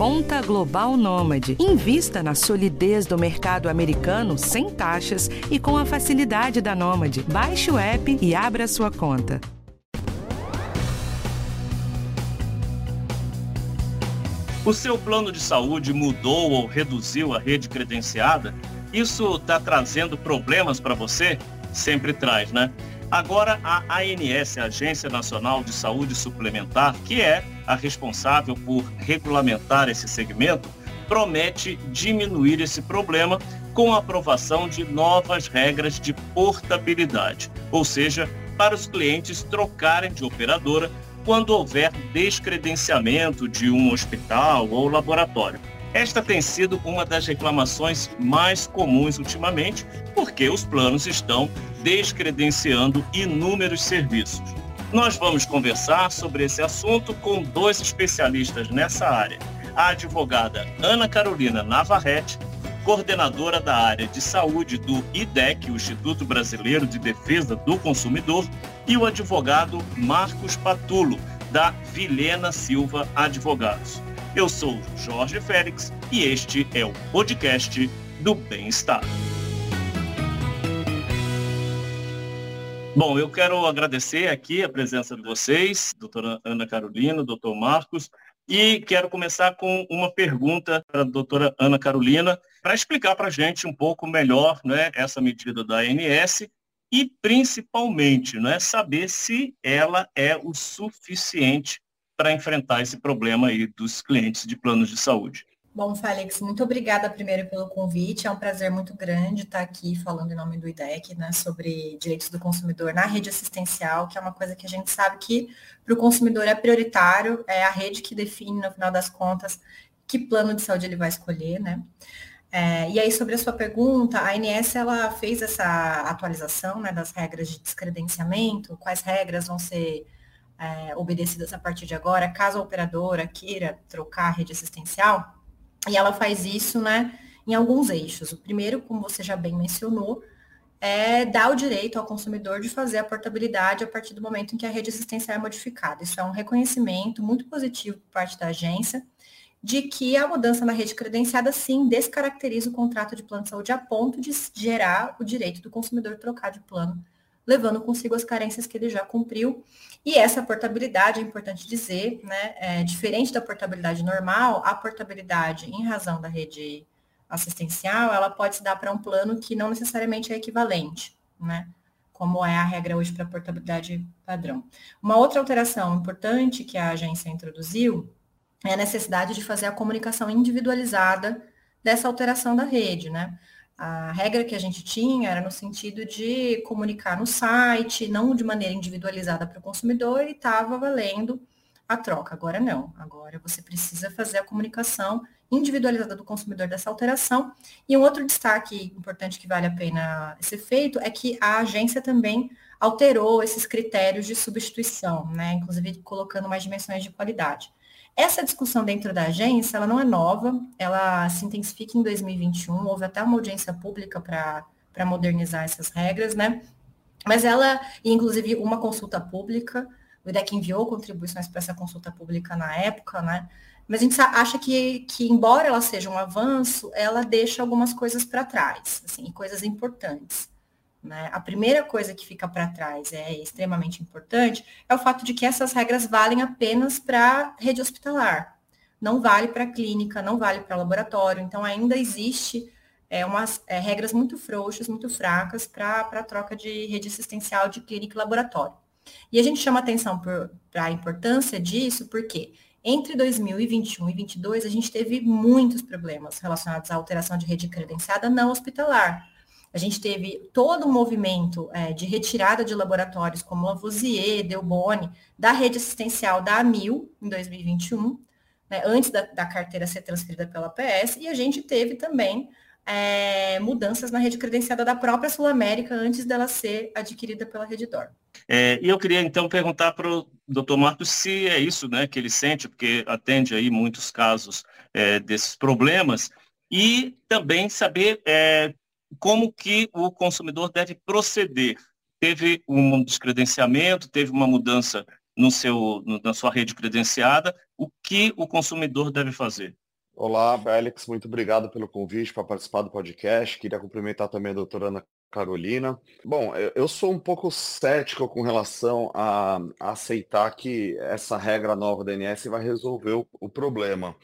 Conta Global Nômade. Invista na solidez do mercado americano sem taxas e com a facilidade da Nômade. Baixe o app e abra sua conta. O seu plano de saúde mudou ou reduziu a rede credenciada? Isso está trazendo problemas para você? Sempre traz, né? Agora, a ANS, a Agência Nacional de Saúde Suplementar, que é a responsável por regulamentar esse segmento, promete diminuir esse problema com a aprovação de novas regras de portabilidade, ou seja, para os clientes trocarem de operadora quando houver descredenciamento de um hospital ou laboratório. Esta tem sido uma das reclamações mais comuns ultimamente, porque os planos estão descredenciando inúmeros serviços. Nós vamos conversar sobre esse assunto com dois especialistas nessa área. A advogada Ana Carolina Navarrete, coordenadora da área de saúde do IDEC, o Instituto Brasileiro de Defesa do Consumidor, e o advogado Marcos Patullo, da Vilhena Silva Advogados. Eu sou Jorge Félix e este é o podcast do Bem-Estar. Bom, eu quero agradecer aqui a presença de vocês, doutora Ana Carolina, doutor Marcos, e quero começar com uma pergunta para a doutora Ana Carolina, para explicar para a gente um pouco melhor, né, essa medida da ANS e, principalmente, né, saber se ela é o suficiente para enfrentar esse problema aí dos clientes de planos de saúde. Bom, Félix, muito obrigada primeiro pelo convite. É um prazer muito grande estar aqui falando em nome do IDEC, né, sobre direitos do consumidor na rede assistencial, que é uma coisa que a gente sabe que para o consumidor é prioritário, é a rede que define, no final das contas, que plano de saúde ele vai escolher, né? E aí, sobre a sua pergunta, a ANS ela fez essa atualização, né, das regras de descredenciamento, quais regras vão ser obedecidas a partir de agora, caso a operadora queira trocar a rede assistencial. E ela faz isso, né, em alguns eixos. O primeiro, como você já bem mencionou, é dar o direito ao consumidor de fazer a portabilidade a partir do momento em que a rede assistencial é modificada. Isso é um reconhecimento muito positivo por parte da agência de que a mudança na rede credenciada, sim, descaracteriza o contrato de plano de saúde a ponto de gerar o direito do consumidor trocar de plano, levando consigo as carências que ele já cumpriu. E essa portabilidade, é importante dizer, né, diferente da portabilidade normal, a portabilidade em razão da rede assistencial, ela pode se dar para um plano que não necessariamente é equivalente, né, como é a regra hoje para a portabilidade padrão. Uma outra alteração importante que a agência introduziu é a necessidade de fazer a comunicação individualizada dessa alteração da rede, né? A regra que a gente tinha era no sentido de comunicar no site, não de maneira individualizada para o consumidor, e estava valendo a troca. Agora não, agora você precisa fazer a comunicação individualizada do consumidor dessa alteração. E um outro destaque importante que vale a pena ser feito é que a agência também alterou esses critérios de substituição, né? Inclusive colocando mais dimensões de qualidade. Essa discussão dentro da agência, ela não é nova, ela se intensifica em 2021, houve até uma audiência pública para modernizar essas regras, né? Mas ela, inclusive, uma consulta pública, o IDEC enviou contribuições para essa consulta pública na época, né? Mas a gente acha que embora ela seja um avanço, ela deixa algumas coisas para trás, assim, coisas importantes, né? A primeira coisa que fica para trás, extremamente importante, é o fato de que essas regras valem apenas para rede hospitalar, não vale para clínica, não vale para laboratório. Então ainda existe umas regras muito frouxas, muito fracas para a troca de rede assistencial de clínica e laboratório. E a gente chama atenção para a importância disso porque entre 2021 e 2022 a gente teve muitos problemas relacionados à alteração de rede credenciada não hospitalar. A gente teve todo um movimento de retirada de laboratórios como a Vosier, Delboni, da rede assistencial da AMIL em 2021, né, antes da carteira ser transferida pela APS, e a gente teve também mudanças na rede credenciada da própria Sul-América antes dela ser adquirida pela Rede D'Or. E eu queria, então, perguntar para o doutor Marcos se é isso, né, que ele sente, porque atende aí muitos casos desses problemas, e também saber como que o consumidor deve proceder. Teve um descredenciamento, teve uma mudança na sua rede credenciada, o que o consumidor deve fazer? Olá, Félix, muito obrigado pelo convite para participar do podcast. Queria cumprimentar também a doutora Ana Carolina. Bom, eu sou um pouco cético com relação a aceitar que essa regra nova da ANS vai resolver o problema.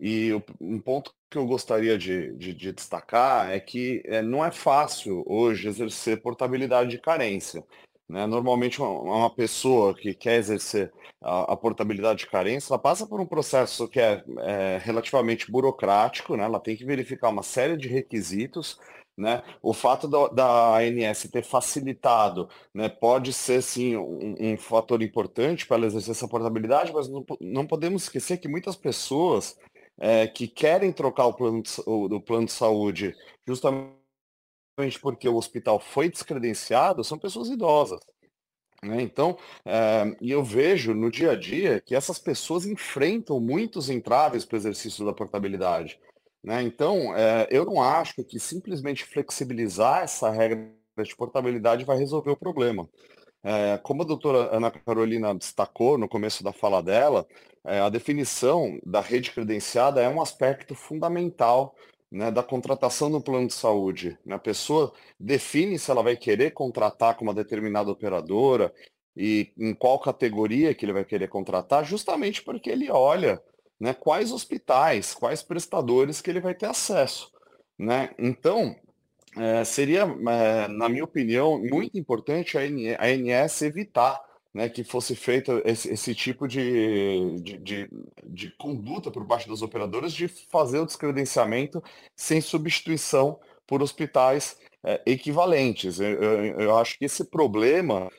E um ponto que eu gostaria de destacar é que não é fácil hoje exercer portabilidade de carência. Normalmente uma pessoa que quer exercer a portabilidade de carência, ela passa por um processo que é relativamente burocrático, né? Ela tem que verificar uma série de requisitos, né? O fato da ANS ter facilitado, né, pode ser sim um fator importante para ela exercer essa portabilidade, mas não podemos esquecer que muitas pessoas que querem trocar o plano de saúde justamente porque o hospital foi descredenciado, são pessoas idosas, né? Então, e eu vejo no dia a dia que essas pessoas enfrentam muitos entraves para o exercício da portabilidade, né? Então, eu não acho que simplesmente flexibilizar essa regra de portabilidade vai resolver o problema. Como a doutora Ana Carolina destacou no começo da fala dela, a definição da rede credenciada é um aspecto fundamental, né, da contratação do plano de saúde. A pessoa define se ela vai querer contratar com uma determinada operadora e em qual categoria que ele vai querer contratar, justamente porque ele olha, né, quais hospitais, quais prestadores que ele vai ter acesso, né? Então, seria, na minha opinião, muito importante a ANS evitar, né, que fosse feito esse tipo de conduta por parte dos operadores de fazer o descredenciamento sem substituição por hospitais equivalentes. Eu acho que esse problema,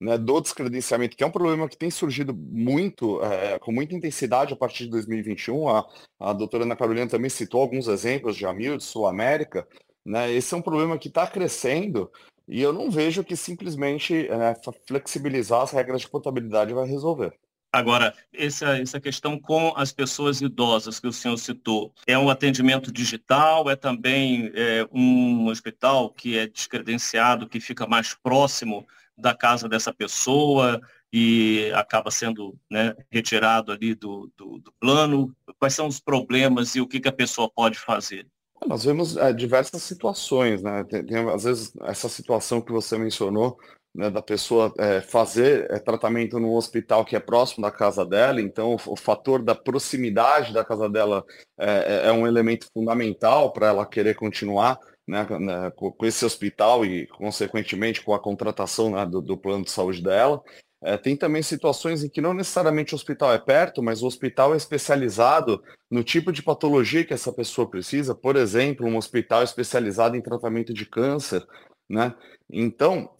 né, do descredenciamento, que é um problema que tem surgido muito, com muita intensidade a partir de 2021, a doutora Ana Carolina também citou alguns exemplos de AMIL, de Sul-América, né, esse é um problema que está crescendo. E eu não vejo que simplesmente flexibilizar as regras de portabilidade vai resolver. Agora, essa questão com as pessoas idosas que o senhor citou, é um atendimento digital, é também um hospital que é descredenciado, que fica mais próximo da casa dessa pessoa e acaba sendo, né, retirado ali do plano? Quais são os problemas e o que a pessoa pode fazer? Nós vemos diversas situações, né? Tem, às vezes, essa situação que você mencionou, né, da pessoa fazer tratamento num hospital que é próximo da casa dela, então o fator da proximidade da casa dela é um elemento fundamental para ela querer continuar, né, com esse hospital e, consequentemente, com a contratação, né, do plano de saúde dela. Tem também situações em que não necessariamente o hospital é perto, mas o hospital é especializado no tipo de patologia que essa pessoa precisa, por exemplo, um hospital especializado em tratamento de câncer, né? Então,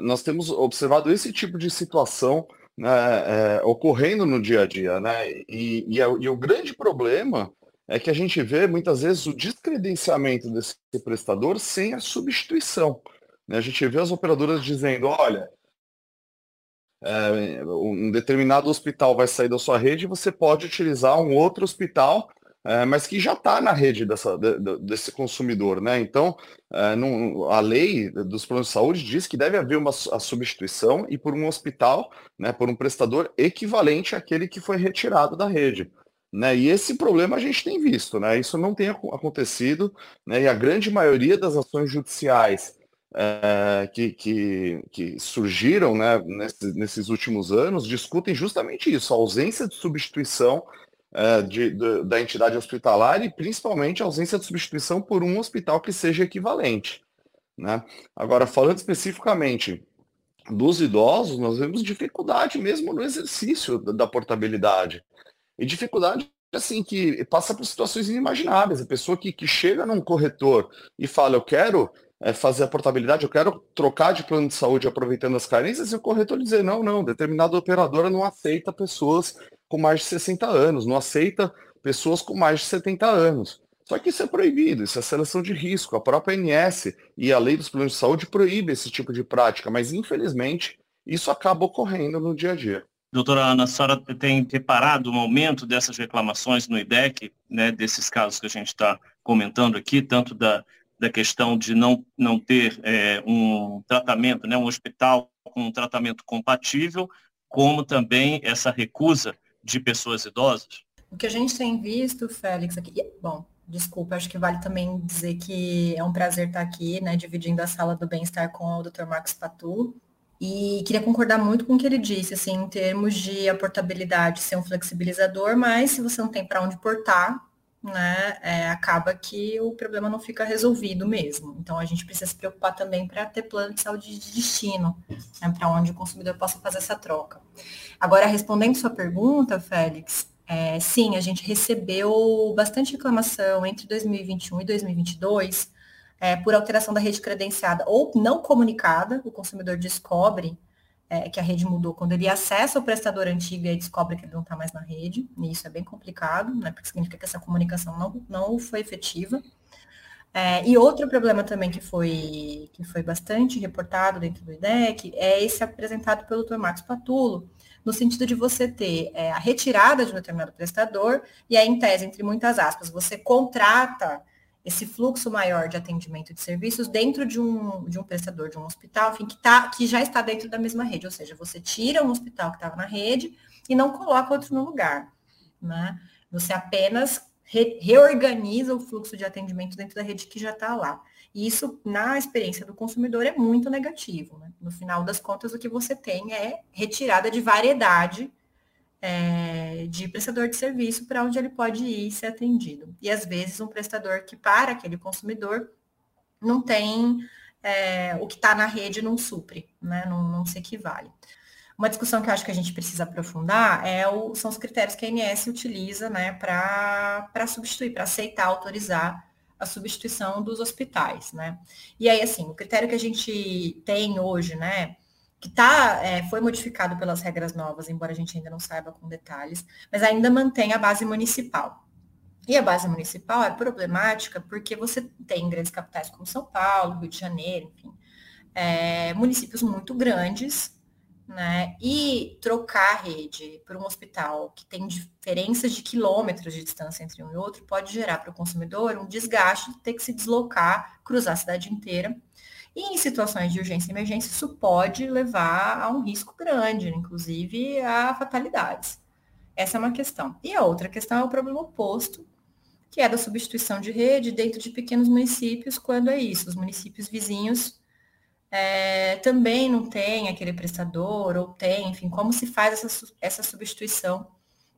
nós temos observado esse tipo de situação, né, ocorrendo no dia a dia, né? E o grande problema é que a gente vê, muitas vezes, o descredenciamento desse prestador sem a substituição, né? A gente vê as operadoras dizendo, olha, um determinado hospital vai sair da sua rede e você pode utilizar um outro hospital, mas que já está na rede desse consumidor, né? Então, a lei dos planos de saúde diz que deve haver a substituição e por um hospital, né, por um prestador equivalente àquele que foi retirado da rede, né? E esse problema a gente tem visto, né? Isso não tem acontecido, né? E a grande maioria das ações judiciais que surgiram, né, nesses últimos anos, discutem justamente isso, a ausência de substituição da entidade hospitalar e principalmente a ausência de substituição por um hospital que seja equivalente, né? Agora, falando especificamente dos idosos, nós vemos dificuldade mesmo no exercício da portabilidade. E dificuldade assim que passa por situações inimagináveis. A pessoa que chega num corretor e fala, eu quero fazer a portabilidade, eu quero trocar de plano de saúde aproveitando as carências, e o corretor dizer, não, determinada operadora não aceita pessoas com mais de 60 anos, não aceita pessoas com mais de 70 anos. Só que isso é proibido, isso é seleção de risco, a própria ANS e a lei dos planos de saúde proíbe esse tipo de prática, mas infelizmente isso acaba ocorrendo no dia a dia. Doutora Ana, a senhora tem reparado o aumento dessas reclamações no IDEC, né, desses casos que a gente está comentando aqui, tanto da questão de não ter um tratamento, né, um hospital com um tratamento compatível, como também essa recusa de pessoas idosas? O que a gente tem visto, Félix, aqui... Bom, desculpa, acho que vale também dizer que é um prazer estar aqui, né, dividindo a sala do bem-estar com o Dr. Marcos Patullo. E queria concordar muito com o que ele disse, assim, em termos de a portabilidade ser um flexibilizador, mas se você não tem para onde portar, né, acaba que o problema não fica resolvido mesmo. Então, a gente precisa se preocupar também para ter plano de saúde de destino, né, para onde o consumidor possa fazer essa troca. Agora, respondendo sua pergunta, Félix, sim, a gente recebeu bastante reclamação entre 2021 e 2022 por alteração da rede credenciada ou não comunicada. O consumidor descobre que a rede mudou quando ele acessa o prestador antigo e descobre que ele não está mais na rede, e isso é bem complicado, né, porque significa que essa comunicação não foi efetiva. E outro problema também que foi bastante reportado dentro do IDEC é esse apresentado pelo Dr. Marcos Patullo, no sentido de você ter a retirada de um determinado prestador, e aí, em tese, entre muitas aspas, você contrata esse fluxo maior de atendimento de serviços dentro de um prestador, de um hospital, enfim, que já está dentro da mesma rede. Ou seja, você tira um hospital que estava na rede e não coloca outro no lugar, né? Você apenas reorganiza o fluxo de atendimento dentro da rede que já está lá. E isso, na experiência do consumidor, é muito negativo, né? No final das contas, o que você tem é retirada de variedade de prestador de serviço para onde ele pode ir e ser atendido. E, às vezes, um prestador que, para aquele consumidor, não tem o que está na rede, não supre, né? Não se equivale. Uma discussão que eu acho que a gente precisa aprofundar são os critérios que a ANS utiliza, né, para substituir, para aceitar, autorizar a substituição dos hospitais, né? E aí, assim, o critério que a gente tem hoje, né, que foi modificado pelas regras novas, embora a gente ainda não saiba com detalhes, mas ainda mantém a base municipal. E a base municipal é problemática porque você tem grandes capitais como São Paulo, Rio de Janeiro, enfim, municípios muito grandes, né? E trocar a rede por um hospital que tem diferenças de quilômetros de distância entre um e outro pode gerar para o consumidor um desgaste de ter que se deslocar, cruzar a cidade inteira. E em situações de urgência e emergência, isso pode levar a um risco grande, inclusive a fatalidades. Essa é uma questão. E a outra questão é o problema oposto, que é da substituição de rede dentro de pequenos municípios, quando é isso, os municípios vizinhos também não tem aquele prestador, ou tem, enfim, como se faz essa substituição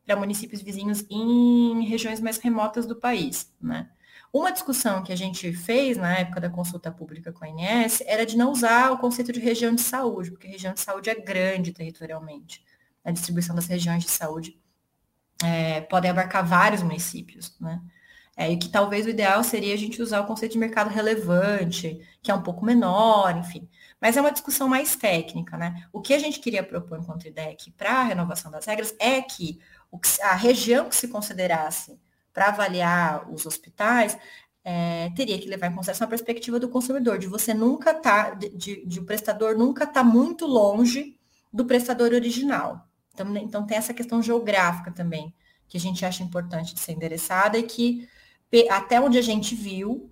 para municípios vizinhos em regiões mais remotas do país, né? Uma discussão que a gente fez na época da consulta pública com a ANS era de não usar o conceito de região de saúde, porque região de saúde é grande territorialmente. A distribuição das regiões de saúde podem abarcar vários municípios, né? E que talvez o ideal seria a gente usar o conceito de mercado relevante, que é um pouco menor, enfim. Mas é uma discussão mais técnica, né? O que a gente queria propor enquanto IDEC para a renovação das regras é que a região que se considerasse para avaliar os hospitais teria que levar em consideração a perspectiva do consumidor, de você nunca estar, de o prestador nunca estar muito longe do prestador original. Então tem essa questão geográfica também, que a gente acha importante de ser endereçada e que até onde a gente viu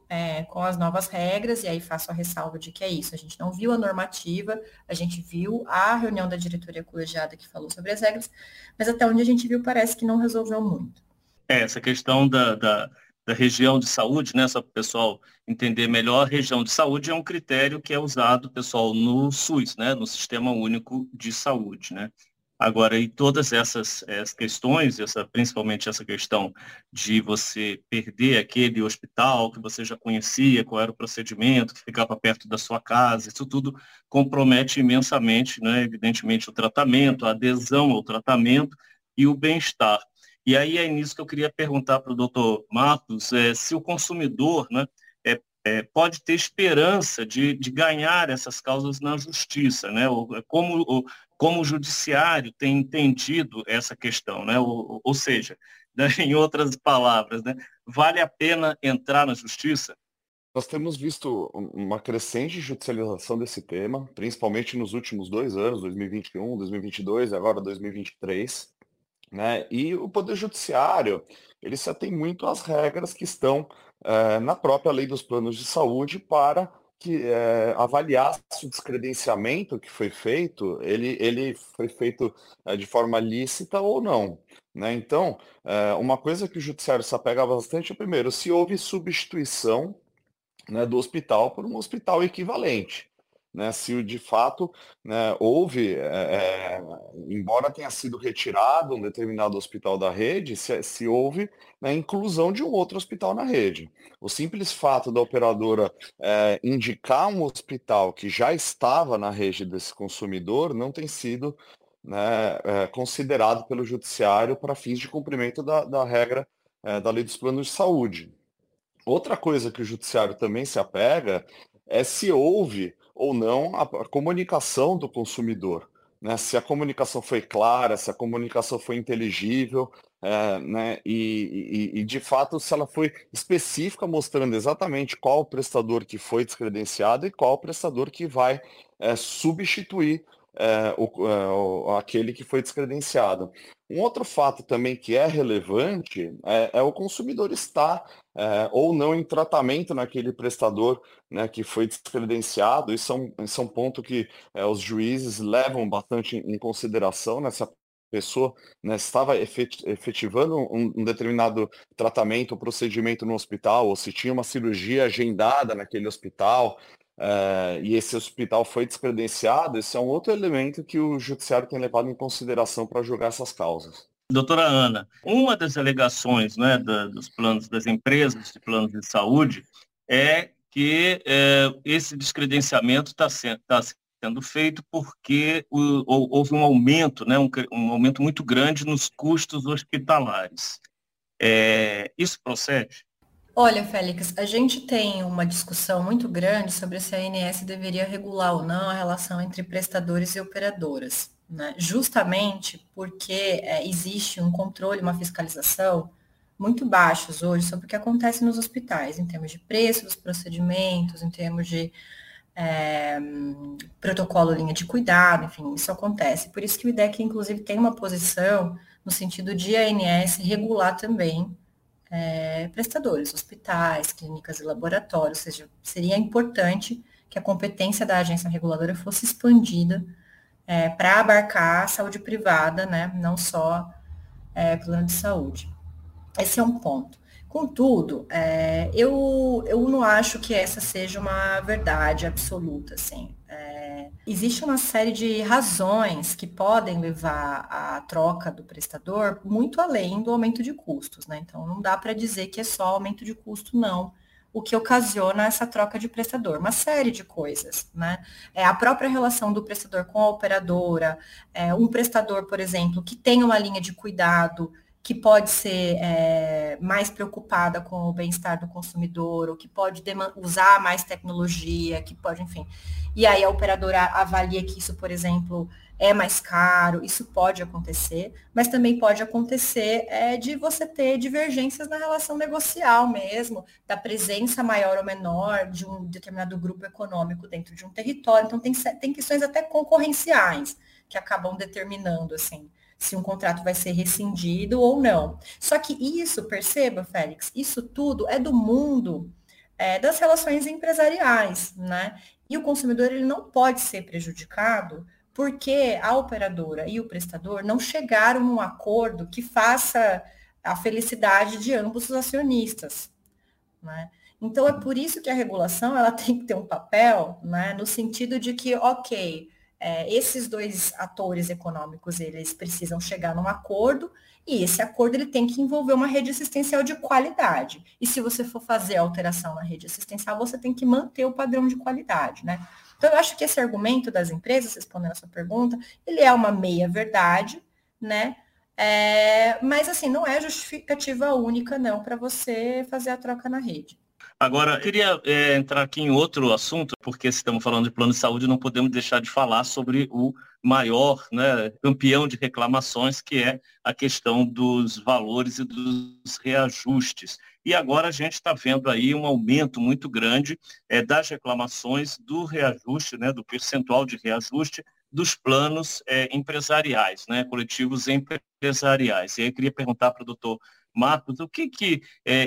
com as novas regras, e aí faço a ressalva de que é isso, a gente não viu a normativa, a gente viu a reunião da diretoria colegiada que falou sobre as regras, mas até onde a gente viu parece que não resolveu muito. Essa questão da região de saúde, né, só para o pessoal entender melhor, região de saúde é um critério que é usado, pessoal, no SUS, né, no Sistema Único de Saúde, né? Agora, e todas essas questões, principalmente essa questão de você perder aquele hospital que você já conhecia, qual era o procedimento, que ficava perto da sua casa, isso tudo compromete imensamente, né, evidentemente, o tratamento, a adesão ao tratamento e o bem-estar. E aí é nisso que eu queria perguntar para o doutor Marcos se o consumidor, né, pode ter esperança de ganhar essas causas na justiça, né? Como o judiciário tem entendido essa questão, né? Ou seja, né, em outras palavras, né, vale a pena entrar na justiça? Nós temos visto uma crescente judicialização desse tema, principalmente nos últimos 2 anos, 2021, 2022 e agora 2023, né? E o Poder Judiciário, ele se atém muito às regras que estão na própria lei dos planos de saúde para que avaliasse o descredenciamento que foi feito, ele foi feito de forma lícita ou não. Né? Então, uma coisa que o judiciário se apega bastante é, primeiro, se houve substituição, né, do hospital por um hospital equivalente. Né, se de fato, né, houve, embora tenha sido retirado um determinado hospital da rede, se houve, né, inclusão de um outro hospital na rede. O simples fato da operadora indicar um hospital que já estava na rede desse consumidor não tem sido, né, considerado pelo judiciário para fins de cumprimento da regra da Lei dos Planos de Saúde. Outra coisa que o judiciário também se apega é se houve ou não a comunicação do consumidor, né? Se a comunicação foi clara, se a comunicação foi inteligível, né? E de fato, se ela foi específica, mostrando exatamente qual o prestador que foi descredenciado e qual o prestador que vai substituir aquele que foi descredenciado. Um outro fato também que é relevante é o consumidor estar ou não em tratamento naquele prestador, né, que foi descredenciado. Isso é um ponto que os juízes levam bastante em consideração, né, se a pessoa, né, estava efetivando um determinado tratamento, procedimento no hospital, ou se tinha uma cirurgia agendada naquele hospital. E esse hospital foi descredenciado, esse é um outro elemento que o judiciário tem levado em consideração para julgar essas causas. Doutora Ana, uma das alegações, né, dos planos das empresas de planos de saúde é que esse descredenciamento está sendo feito porque houve um aumento, né, um aumento muito grande nos custos hospitalares. Isso procede? Olha, Félix, a gente tem uma discussão muito grande sobre se a ANS deveria regular ou não a relação entre prestadores e operadoras, né? Justamente porque existe um controle, uma fiscalização muito baixos hoje sobre o que acontece nos hospitais, em termos de preço dos procedimentos, em termos de protocolo, linha de cuidado, enfim, isso acontece. Por isso que o IDEC, inclusive, tem uma posição no sentido de a ANS regular também prestadores, hospitais, clínicas e laboratórios, ou seja, seria importante que a competência da agência reguladora fosse expandida para abarcar a saúde privada, né, não só plano de saúde. Esse é um ponto. Contudo, eu não acho que essa seja uma verdade absoluta, assim. Existe uma série de razões que podem levar à troca do prestador muito além do aumento de custos, né? Então, não dá para dizer que é só aumento de custo, não, o que ocasiona essa troca de prestador. Uma série de coisas, né? A própria relação do prestador com a operadora, um prestador, por exemplo, que tem uma linha de cuidado que pode ser mais preocupada com o bem-estar do consumidor, ou que pode usar mais tecnologia, que pode, enfim. E aí a operadora avalia que isso, por exemplo, é mais caro, isso pode acontecer, mas também pode acontecer de você ter divergências na relação negocial mesmo, da presença maior ou menor de um determinado grupo econômico dentro de um território. Então, tem questões até concorrenciais que acabam determinando, assim, se um contrato vai ser rescindido ou não. Só que isso, perceba, Félix, isso tudo é do mundo das relações empresariais, né? E o consumidor, ele não pode ser prejudicado porque a operadora e o prestador não chegaram num acordo que faça a felicidade de ambos os acionistas, né? Então, é por isso que a regulação, ela tem que ter um papel, né, no sentido de que, ok, esses dois atores econômicos, eles precisam chegar num acordo, e esse acordo, ele tem que envolver uma rede assistencial de qualidade. E se você for fazer alteração na rede assistencial, você tem que manter o padrão de qualidade, né? Então, eu acho que esse argumento das empresas, respondendo a sua pergunta, ele é uma meia-verdade, né? Mas, assim, não é justificativa única, não, para você fazer a troca na rede. Agora, eu queria entrar aqui em outro assunto, porque se estamos falando de plano de saúde, não podemos deixar de falar sobre o maior, né, campeão de reclamações, que é a questão dos valores e dos reajustes. E agora a gente está vendo aí um aumento muito grande das reclamações do reajuste, né, do percentual de reajuste dos planos empresariais, né, coletivos empresariais. E aí eu queria perguntar para o doutor Marcos, o que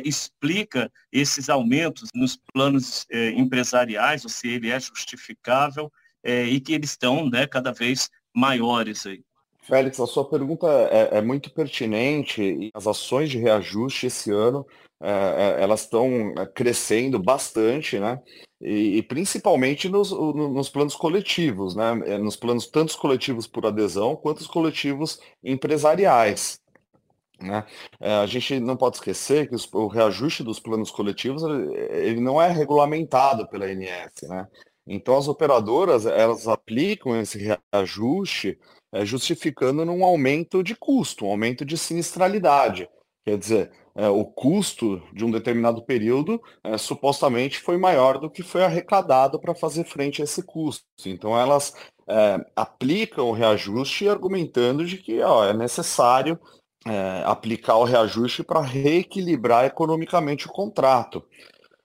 explica esses aumentos nos planos empresariais, ou se ele é justificável e que eles estão, né, cada vez maiores aí? Félix, a sua pergunta é muito pertinente e as ações de reajuste esse ano, elas estão crescendo bastante, né? E principalmente nos planos coletivos, né? Nos planos tanto coletivos por adesão quanto os coletivos empresariais, né? A gente não pode esquecer que o reajuste dos planos coletivos ele não é regulamentado pela ANS, né? Então as operadoras elas aplicam esse reajuste justificando num aumento de custo, um aumento de sinistralidade. Quer dizer, o custo de um determinado período supostamente foi maior do que foi arrecadado para fazer frente a esse custo. Então elas aplicam o reajuste argumentando de que é necessário aplicar o reajuste para reequilibrar economicamente o contrato.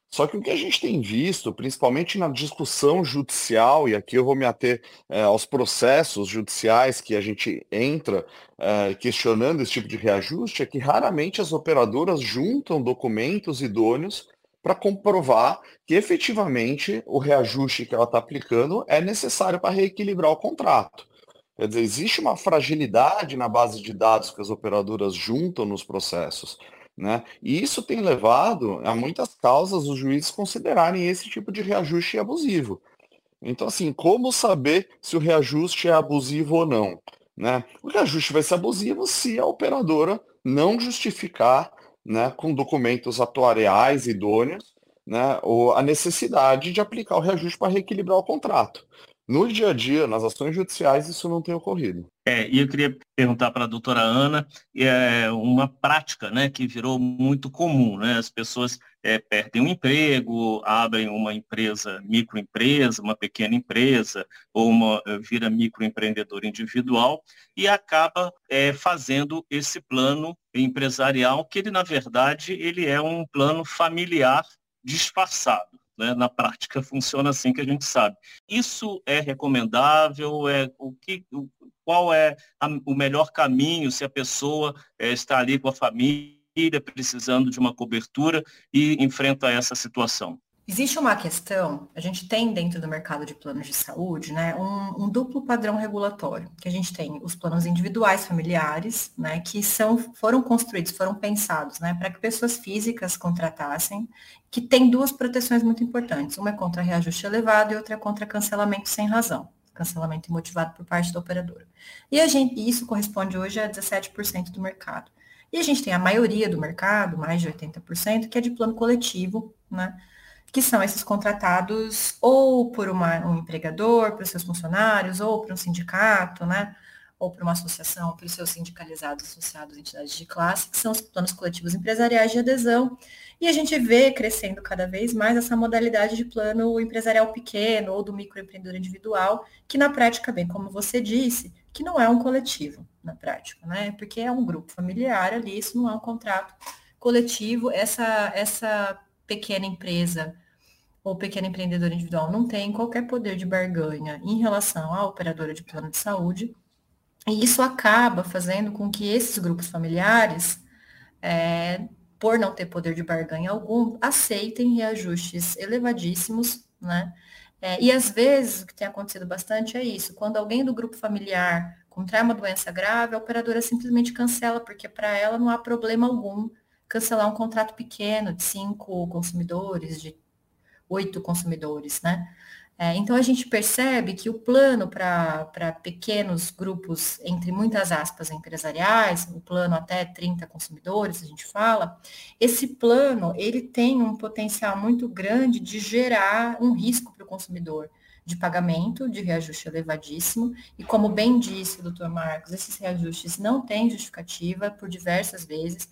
Só que o que a gente tem visto, principalmente na discussão judicial, e aqui eu vou me ater aos processos judiciais que a gente entra questionando esse tipo de reajuste, é que raramente as operadoras juntam documentos idôneos para comprovar que efetivamente o reajuste que ela está aplicando é necessário para reequilibrar o contrato. Quer dizer, existe uma fragilidade na base de dados que as operadoras juntam nos processos, né? E isso tem levado a muitas causas os juízes considerarem esse tipo de reajuste abusivo. Então, assim, como saber se o reajuste é abusivo ou não, né? O reajuste vai ser abusivo se a operadora não justificar, né, com documentos atuariais idôneos, né, ou a necessidade de aplicar o reajuste para reequilibrar o contrato. No dia a dia, nas ações judiciais, isso não tem ocorrido. E eu queria perguntar para a doutora Ana, uma prática, né, que virou muito comum, né? As pessoas perdem um emprego, abrem uma empresa, microempresa, uma pequena empresa, ou vira microempreendedor individual e acaba fazendo esse plano empresarial, que ele, na verdade, ele é um plano familiar disfarçado. Na prática funciona assim, que a gente sabe. Isso é recomendável? Qual é o melhor caminho se a pessoa está ali com a família, precisando de uma cobertura e enfrenta essa situação? Existe uma questão, a gente tem dentro do mercado de planos de saúde, né, um duplo padrão regulatório, que a gente tem os planos individuais familiares, né, que foram construídos, foram pensados, né, para que pessoas físicas contratassem, que tem duas proteções muito importantes, uma é contra reajuste elevado e outra é contra cancelamento sem razão, cancelamento imotivado por parte da operadora. E isso corresponde hoje a 17% do mercado. E a gente tem a maioria do mercado, mais de 80%, que é de plano coletivo, né, que são esses contratados ou por um empregador, para os seus funcionários, ou para um sindicato, né? Ou para uma associação, para os seus sindicalizados associados a entidades de classe, que são os planos coletivos empresariais de adesão. E a gente vê crescendo cada vez mais essa modalidade de plano empresarial pequeno ou do microempreendedor individual, que na prática, bem como você disse, que não é um coletivo na prática, né? Porque é um grupo familiar ali, isso não é um contrato coletivo. Essa pequena empresa ou pequeno empreendedor individual não tem qualquer poder de barganha em relação à operadora de plano de saúde, e isso acaba fazendo com que esses grupos familiares, por não ter poder de barganha algum, aceitem reajustes elevadíssimos, né? E às vezes o que tem acontecido bastante é isso, quando alguém do grupo familiar contrai uma doença grave, a operadora simplesmente cancela, porque para ela não há problema algum cancelar um contrato pequeno de 5 consumidores, de 8 consumidores, né? Então, a gente percebe que o plano para pequenos grupos, entre muitas aspas, empresariais, o plano até 30 consumidores, a gente fala, esse plano, ele tem um potencial muito grande de gerar um risco para o consumidor de pagamento, de reajuste elevadíssimo, e como bem disse o doutor Marcos, esses reajustes não têm justificativa por diversas vezes.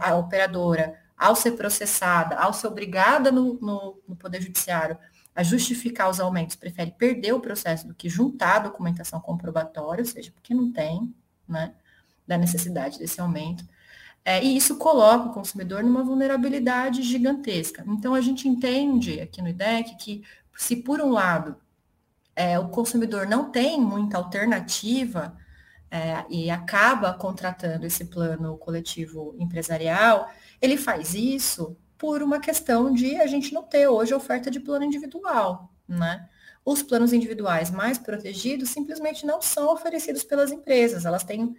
A operadora, ao ser processada, ao ser obrigada no Poder Judiciário a justificar os aumentos, prefere perder o processo do que juntar a documentação comprobatória, ou seja, porque não tem, né, da necessidade desse aumento. E isso coloca o consumidor numa vulnerabilidade gigantesca. Então, a gente entende aqui no IDEC que, se por um lado o consumidor não tem muita alternativa, e acaba contratando esse plano coletivo empresarial, ele faz isso por uma questão de a gente não ter hoje oferta de plano individual, né? Os planos individuais mais protegidos simplesmente não são oferecidos pelas empresas, elas têm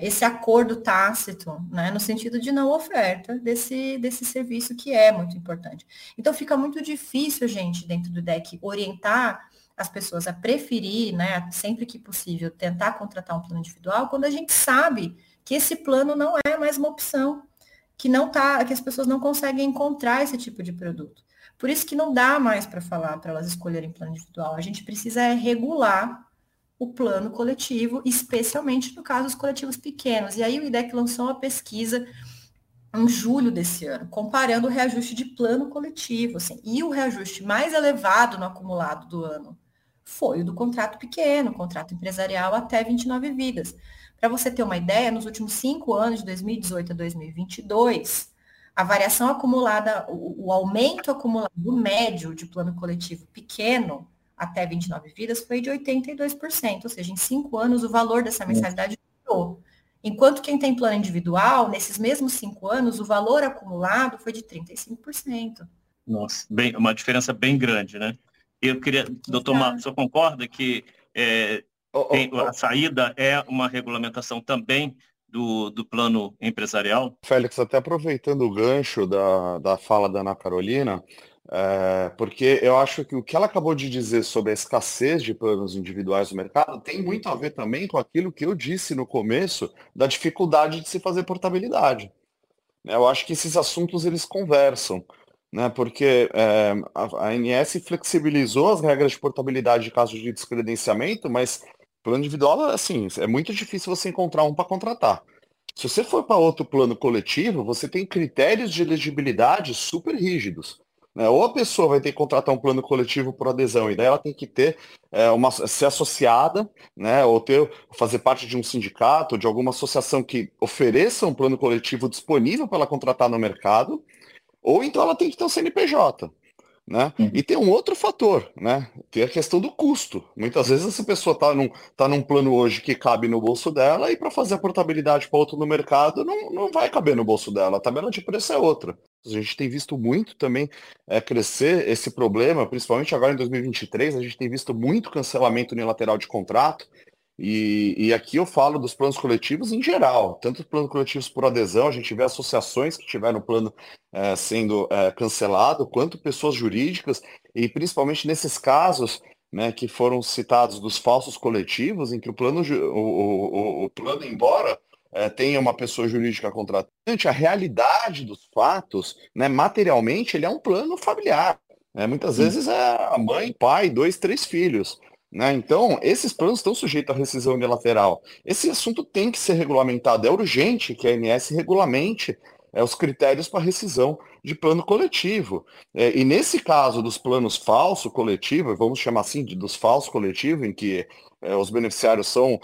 esse acordo tácito, né, no sentido de não oferta desse serviço que é muito importante. Então, fica muito difícil, gente, dentro do IDEC, orientar as pessoas a preferir, né, sempre que possível, tentar contratar um plano individual, quando a gente sabe que esse plano não é mais uma opção, que as pessoas não conseguem encontrar esse tipo de produto. Por isso que não dá mais para falar para elas escolherem plano individual. A gente precisa regular o plano coletivo, especialmente no caso dos coletivos pequenos. E aí o IDEC lançou uma pesquisa em julho desse ano, comparando o reajuste de plano coletivo, assim, e o reajuste mais elevado no acumulado do ano foi o do contrato pequeno, contrato empresarial até 29 vidas. Para você ter uma ideia, nos últimos 5 anos, de 2018 a 2022, a variação acumulada, o aumento acumulado médio de plano coletivo pequeno até 29 vidas, foi de 82%, ou seja, em 5 anos o valor dessa mensalidade dobrou. Enquanto quem tem plano individual, nesses mesmos 5 anos, o valor acumulado foi de 35%. Nossa, uma diferença bem grande, né? Eu queria, doutor Marcos, o senhor concorda que a saída é uma regulamentação também do plano empresarial? Félix, até aproveitando o gancho da fala da Ana Carolina, porque eu acho que o que ela acabou de dizer sobre a escassez de planos individuais no mercado tem muito a ver também com aquilo que eu disse no começo da dificuldade de se fazer portabilidade. Eu acho que esses assuntos eles conversam, né? Porque a ANS flexibilizou as regras de portabilidade de caso de descredenciamento, mas plano individual, assim, é muito difícil você encontrar um para contratar. Se você for para outro plano coletivo, você tem critérios de elegibilidade super rígidos. Ou a pessoa vai ter que contratar um plano coletivo por adesão, e daí ela tem que ter ser associada, né, ou fazer parte de um sindicato, de alguma associação que ofereça um plano coletivo disponível para ela contratar no mercado, ou então ela tem que ter um CNPJ. Né? E tem um outro fator, né? Tem a questão do custo. Muitas vezes essa pessoa está num plano hoje que cabe no bolso dela, e para fazer a portabilidade para outro no mercado não vai caber no bolso dela, a tabela de preço é outra. A gente tem visto muito também crescer esse problema, principalmente agora em 2023, a gente tem visto muito cancelamento unilateral de contrato, e aqui eu falo dos planos coletivos em geral, tanto os planos coletivos por adesão, a gente vê associações que tiveram o plano sendo cancelado, quanto pessoas jurídicas, e principalmente nesses casos, né, que foram citados dos falsos coletivos, em que o plano, embora tenha uma pessoa jurídica contratante, a realidade dos fatos, né, materialmente, ele é um plano familiar, né? Muitas vezes é a mãe, pai, 2, 3 filhos. Né? Então, esses planos estão sujeitos à rescisão unilateral. Esse assunto tem que ser regulamentado. É urgente que a ANS regulamente os critérios para rescisão de plano coletivo. E nesse caso dos planos falso coletivo, vamos chamar assim dos falsos coletivos, em que os beneficiários são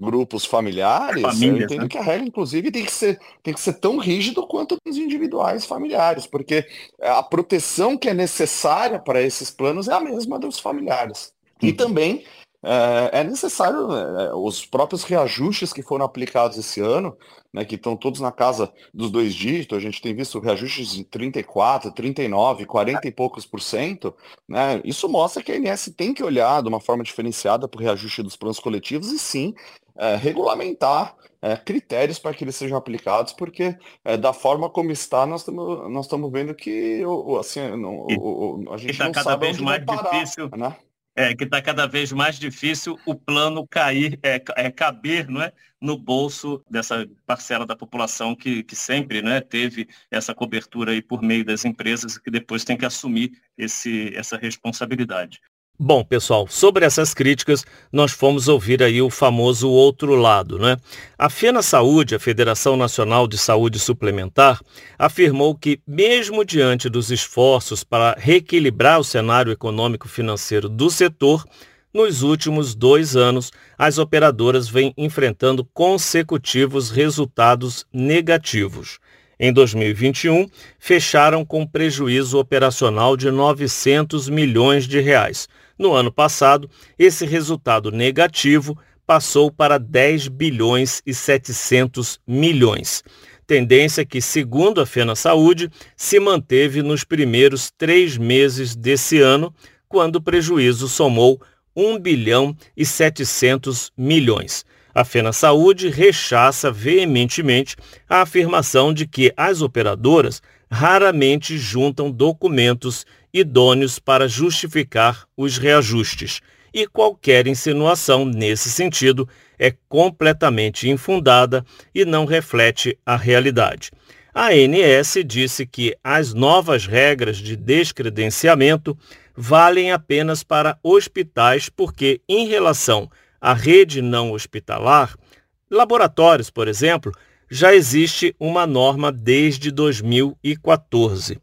grupos familiares, famílias, eu entendo, né? Que a regra, inclusive, tem que ser tão rígido quanto os individuais familiares, porque a proteção que é necessária para esses planos é a mesma dos familiares. E também é necessário, né, os próprios reajustes que foram aplicados esse ano, né, que estão todos na casa dos 2 dígitos, a gente tem visto reajustes de 34%, 39%, 40 e poucos por cento, né, isso mostra que a ANS tem que olhar de uma forma diferenciada para o reajuste dos planos coletivos e sim regulamentar critérios para que eles sejam aplicados, porque da forma como está, nós estamos vendo que a gente não sabe onde vai parar, né? Que está cada vez mais difícil o plano caber, não é, no bolso dessa parcela da população que sempre, né, teve essa cobertura aí por meio das empresas, que depois tem que assumir essa responsabilidade. Bom, pessoal, sobre essas críticas, nós fomos ouvir aí o famoso outro lado, né? A Fena Saúde, a Federação Nacional de Saúde Suplementar, afirmou que, mesmo diante dos esforços para reequilibrar o cenário econômico-financeiro do setor, nos últimos 2 anos, as operadoras vêm enfrentando consecutivos resultados negativos. Em 2021, fecharam com prejuízo operacional de R$ 900 milhões. No ano passado, esse resultado negativo passou para 10 bilhões e 700 milhões. Tendência que, segundo a Fena Saúde, se manteve nos primeiros 3 meses desse ano, quando o prejuízo somou 1 bilhão e 700 milhões. A Fena Saúde rechaça veementemente a afirmação de que as operadoras raramente juntam documentos idôneos para justificar os reajustes. E qualquer insinuação nesse sentido é completamente infundada e não reflete a realidade. A ANS disse que as novas regras de descredenciamento valem apenas para hospitais porque, em relação à rede não hospitalar, laboratórios, por exemplo, já existe uma norma desde 2014.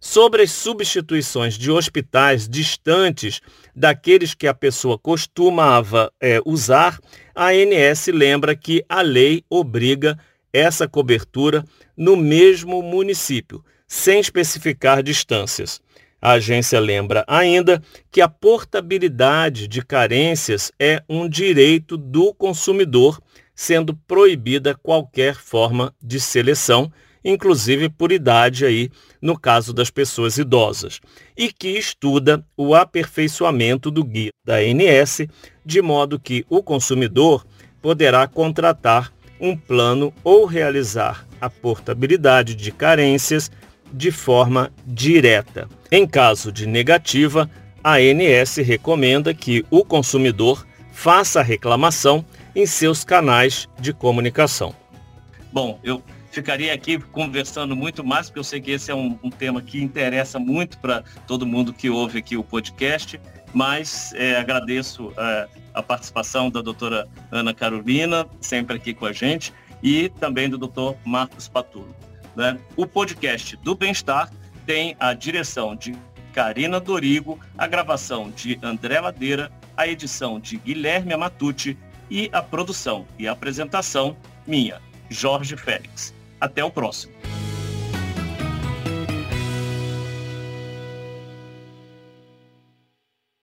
Sobre as substituições de hospitais distantes daqueles que a pessoa costumava usar, a ANS lembra que a lei obriga essa cobertura no mesmo município, sem especificar distâncias. A agência lembra ainda que a portabilidade de carências é um direito do consumidor, sendo proibida qualquer forma de seleção, inclusive por idade, aí, no caso das pessoas idosas, e que estuda o aperfeiçoamento do guia da ANS, de modo que o consumidor poderá contratar um plano ou realizar a portabilidade de carências de forma direta. Em caso de negativa, a ANS recomenda que o consumidor faça a reclamação em seus canais de comunicação. Bom, eu ficaria aqui conversando muito mais, porque eu sei que esse é um tema que interessa muito para todo mundo que ouve aqui o podcast, mas agradeço a participação da doutora Ana Carolina, sempre aqui com a gente, e também do doutor Marcos Patullo, né? O podcast do Bem-Estar tem a direção de Karina Dorigo, a gravação de André Ladeira, a edição de Guilherme Amatute e a produção e a apresentação minha, Jorge Félix. Até o próximo.